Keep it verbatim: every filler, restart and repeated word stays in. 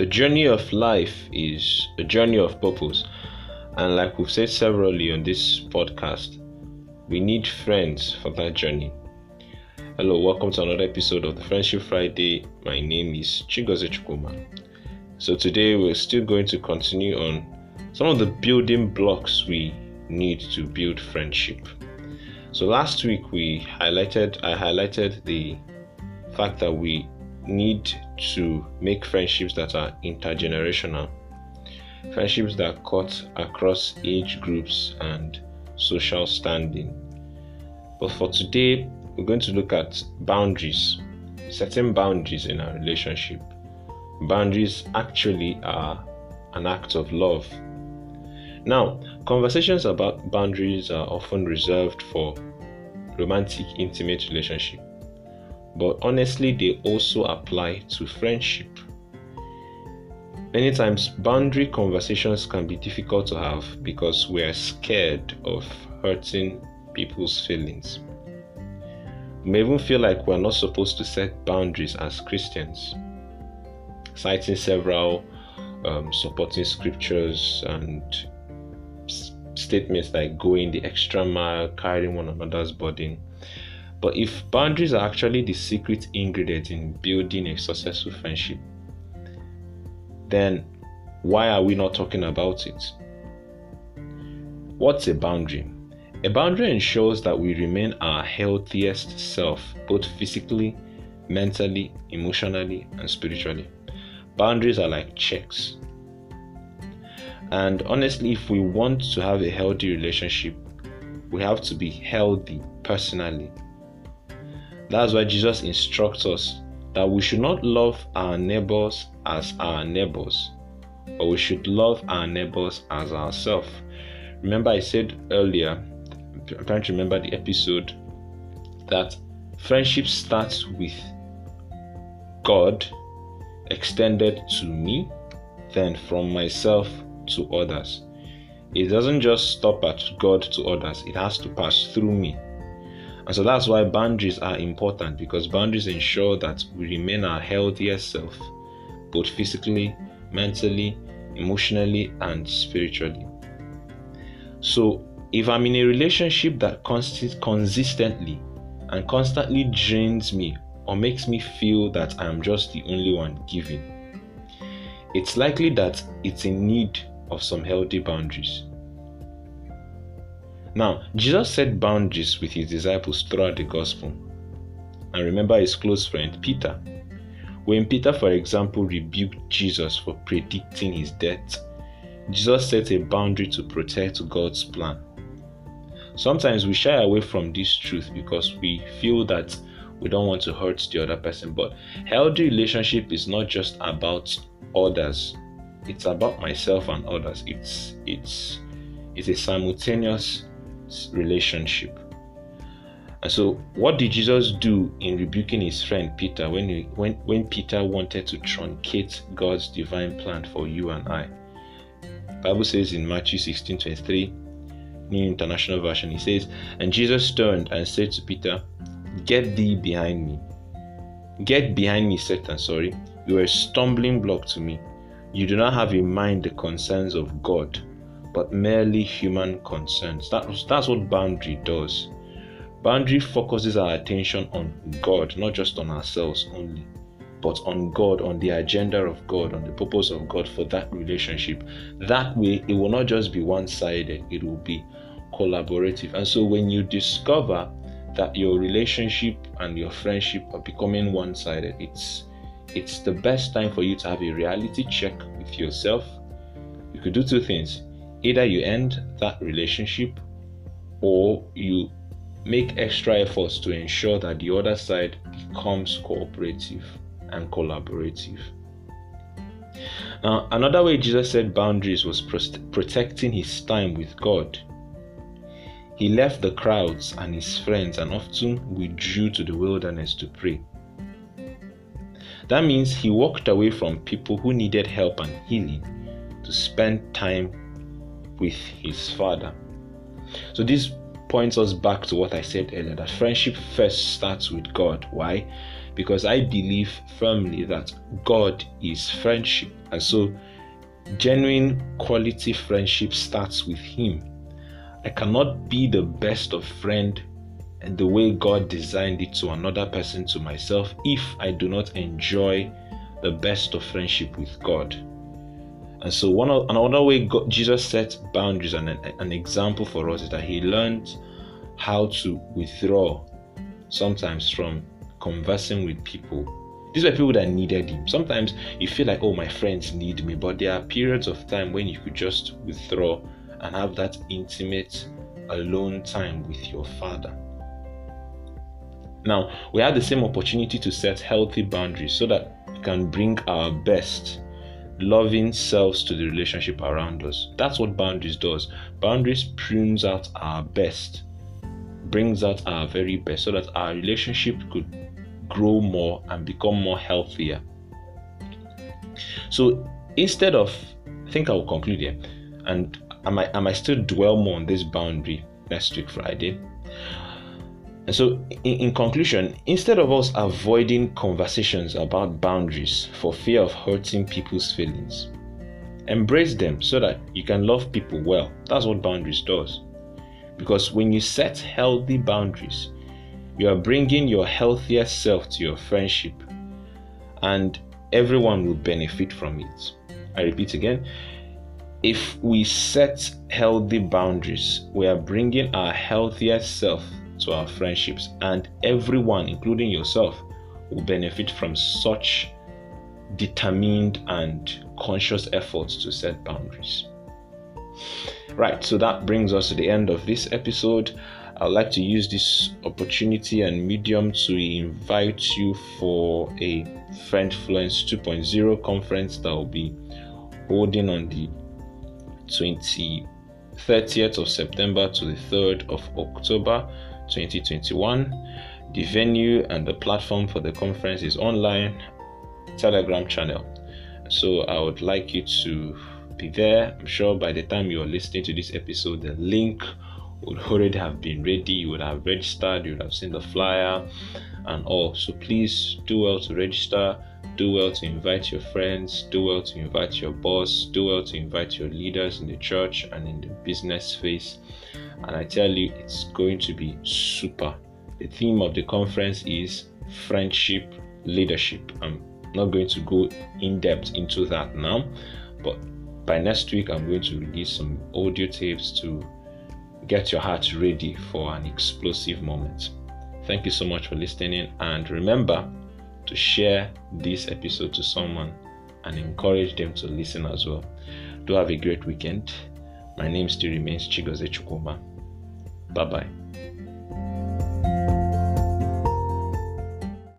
The journey of life is a journey of purpose, and like we've said severally on this podcast, we need friends for that journey. Hello, welcome to another episode of the Friendship Friday. My name is Chigozie Chukwuma. So today we're still going to continue on some of the building blocks we need to build friendship. So last week we highlighted, I highlighted the fact that we need to make friendships that are intergenerational, friendships that cut across age groups and social standing. But for today, we're going to look at boundaries, setting boundaries in our relationship. Boundaries actually are an act of love. Now, conversations about boundaries are often reserved for romantic, intimate relationships. But honestly, they also apply to friendship. Many times, boundary conversations can be difficult to have because we are scared of hurting people's feelings. We may even feel like we are not supposed to set boundaries as Christians, citing several um, supporting scriptures and s- statements like going the extra mile, carrying one another's burden. But if boundaries are actually the secret ingredient in building a successful friendship, then why are we not talking about it? What's a boundary? A boundary ensures that we remain our healthiest self, both physically, mentally, emotionally, and spiritually. Boundaries are like checks. And honestly, if we want to have a healthy relationship, we have to be healthy personally. That's why Jesus instructs us that we should not love our neighbors as our neighbors, but we should love our neighbors as ourselves. Remember, I said earlier, I'm trying to remember the episode, that friendship starts with God, extended to me, then from myself to others. It doesn't just stop at God to others, it has to pass through me. And so that's why boundaries are important, because boundaries ensure that we remain our healthiest self, both physically, mentally, emotionally, and spiritually. So if I'm in a relationship that const- consistently and constantly drains me or makes me feel that I'm just the only one giving, it's likely that it's in need of some healthy boundaries. Now, Jesus set boundaries with his disciples throughout the gospel. And remember his close friend, Peter. When Peter, for example, rebuked Jesus for predicting his death, Jesus set a boundary to protect God's plan. Sometimes we shy away from this truth because we feel that we don't want to hurt the other person. But healthy relationship is not just about others. It's about myself and others. It's, it's, it's a simultaneous relationship. And so what did Jesus do in rebuking his friend Peter when he, when when Peter wanted to truncate God's divine plan for you and I? The Bible says in Matthew sixteen twenty-three, New International Version, it says, "And Jesus turned and said to Peter, 'Get thee behind me. Get behind me, Satan, sorry. You are a stumbling block to me. You do not have in mind the concerns of God, but merely human concerns.'" That, that's what boundary does. Boundary focuses our attention on God, not just on ourselves only, but on God, on the agenda of God, on the purpose of God for that relationship. That way, it will not just be one-sided, it will be collaborative. And so when you discover that your relationship and your friendship are becoming one-sided, it's, it's the best time for you to have a reality check with yourself. You could do two things. Either you end that relationship, or you make extra efforts to ensure that the other side becomes cooperative and collaborative. Now, another way Jesus set boundaries was protecting his time with God. He left the crowds and his friends and often withdrew to the wilderness to pray. That means he walked away from people who needed help and healing to spend time with his Father. So these points us back to what I said earlier, that friendship first starts with God. Why? Because I believe firmly that God is friendship. And so genuine quality friendship starts with Him. I cannot be the best of friend and the way God designed it to another person, to myself, if I do not enjoy the best of friendship with God. And so one of, another way God, Jesus set boundaries, and an, an example for us, is that He learned how to withdraw sometimes from conversing with people. These were people that needed Him. Sometimes you feel like, oh, my friends need me, but there are periods of time when you could just withdraw and have that intimate, alone time with your Father. Now, we have the same opportunity to set healthy boundaries so that we can bring our best, loving selves to the relationship around us. That's what boundaries does. Boundaries prunes out our best, brings out our very best, so that our relationship could grow more and become more healthier. So instead of, I think I will conclude here, and I might, I might still dwell more on this boundary next week, Friday. And so in, in conclusion, instead of us avoiding conversations about boundaries for fear of hurting people's feelings, embrace them so that you can love people well. That's what boundaries does. Because when you set healthy boundaries, you are bringing your healthier self to your friendship, and everyone will benefit from it. I repeat again, if we set healthy boundaries, we are bringing our healthier self to our friendships, and everyone, including yourself, will benefit from such determined and conscious efforts to set boundaries. Right, so that brings us to the end of this episode. I'd like to use this opportunity and medium to invite you for a FriendFluence two point oh conference that will be holding on the twentieth, thirtieth of September to the third of October twenty twenty-one. The venue and the platform for the conference is online Telegram channel. So I would like you to be there. I'm sure by the time you are listening to this episode, the link would already have been ready. You would have registered, you would have seen the flyer and all. So please do well to register, do well to invite your friends, do well to invite your boss, do well to invite your leaders in the church and in the business space. And I tell you, it's going to be super. The theme of the conference is friendship leadership. I'm not going to go in depth into that now, but by next week, I'm going to release some audio tapes to get your heart ready for an explosive moment. Thank you so much for listening, and remember to share this episode to someone and encourage them to listen as well. Do have a great weekend. My name still remains Chigozie Chukwuma. Bye bye.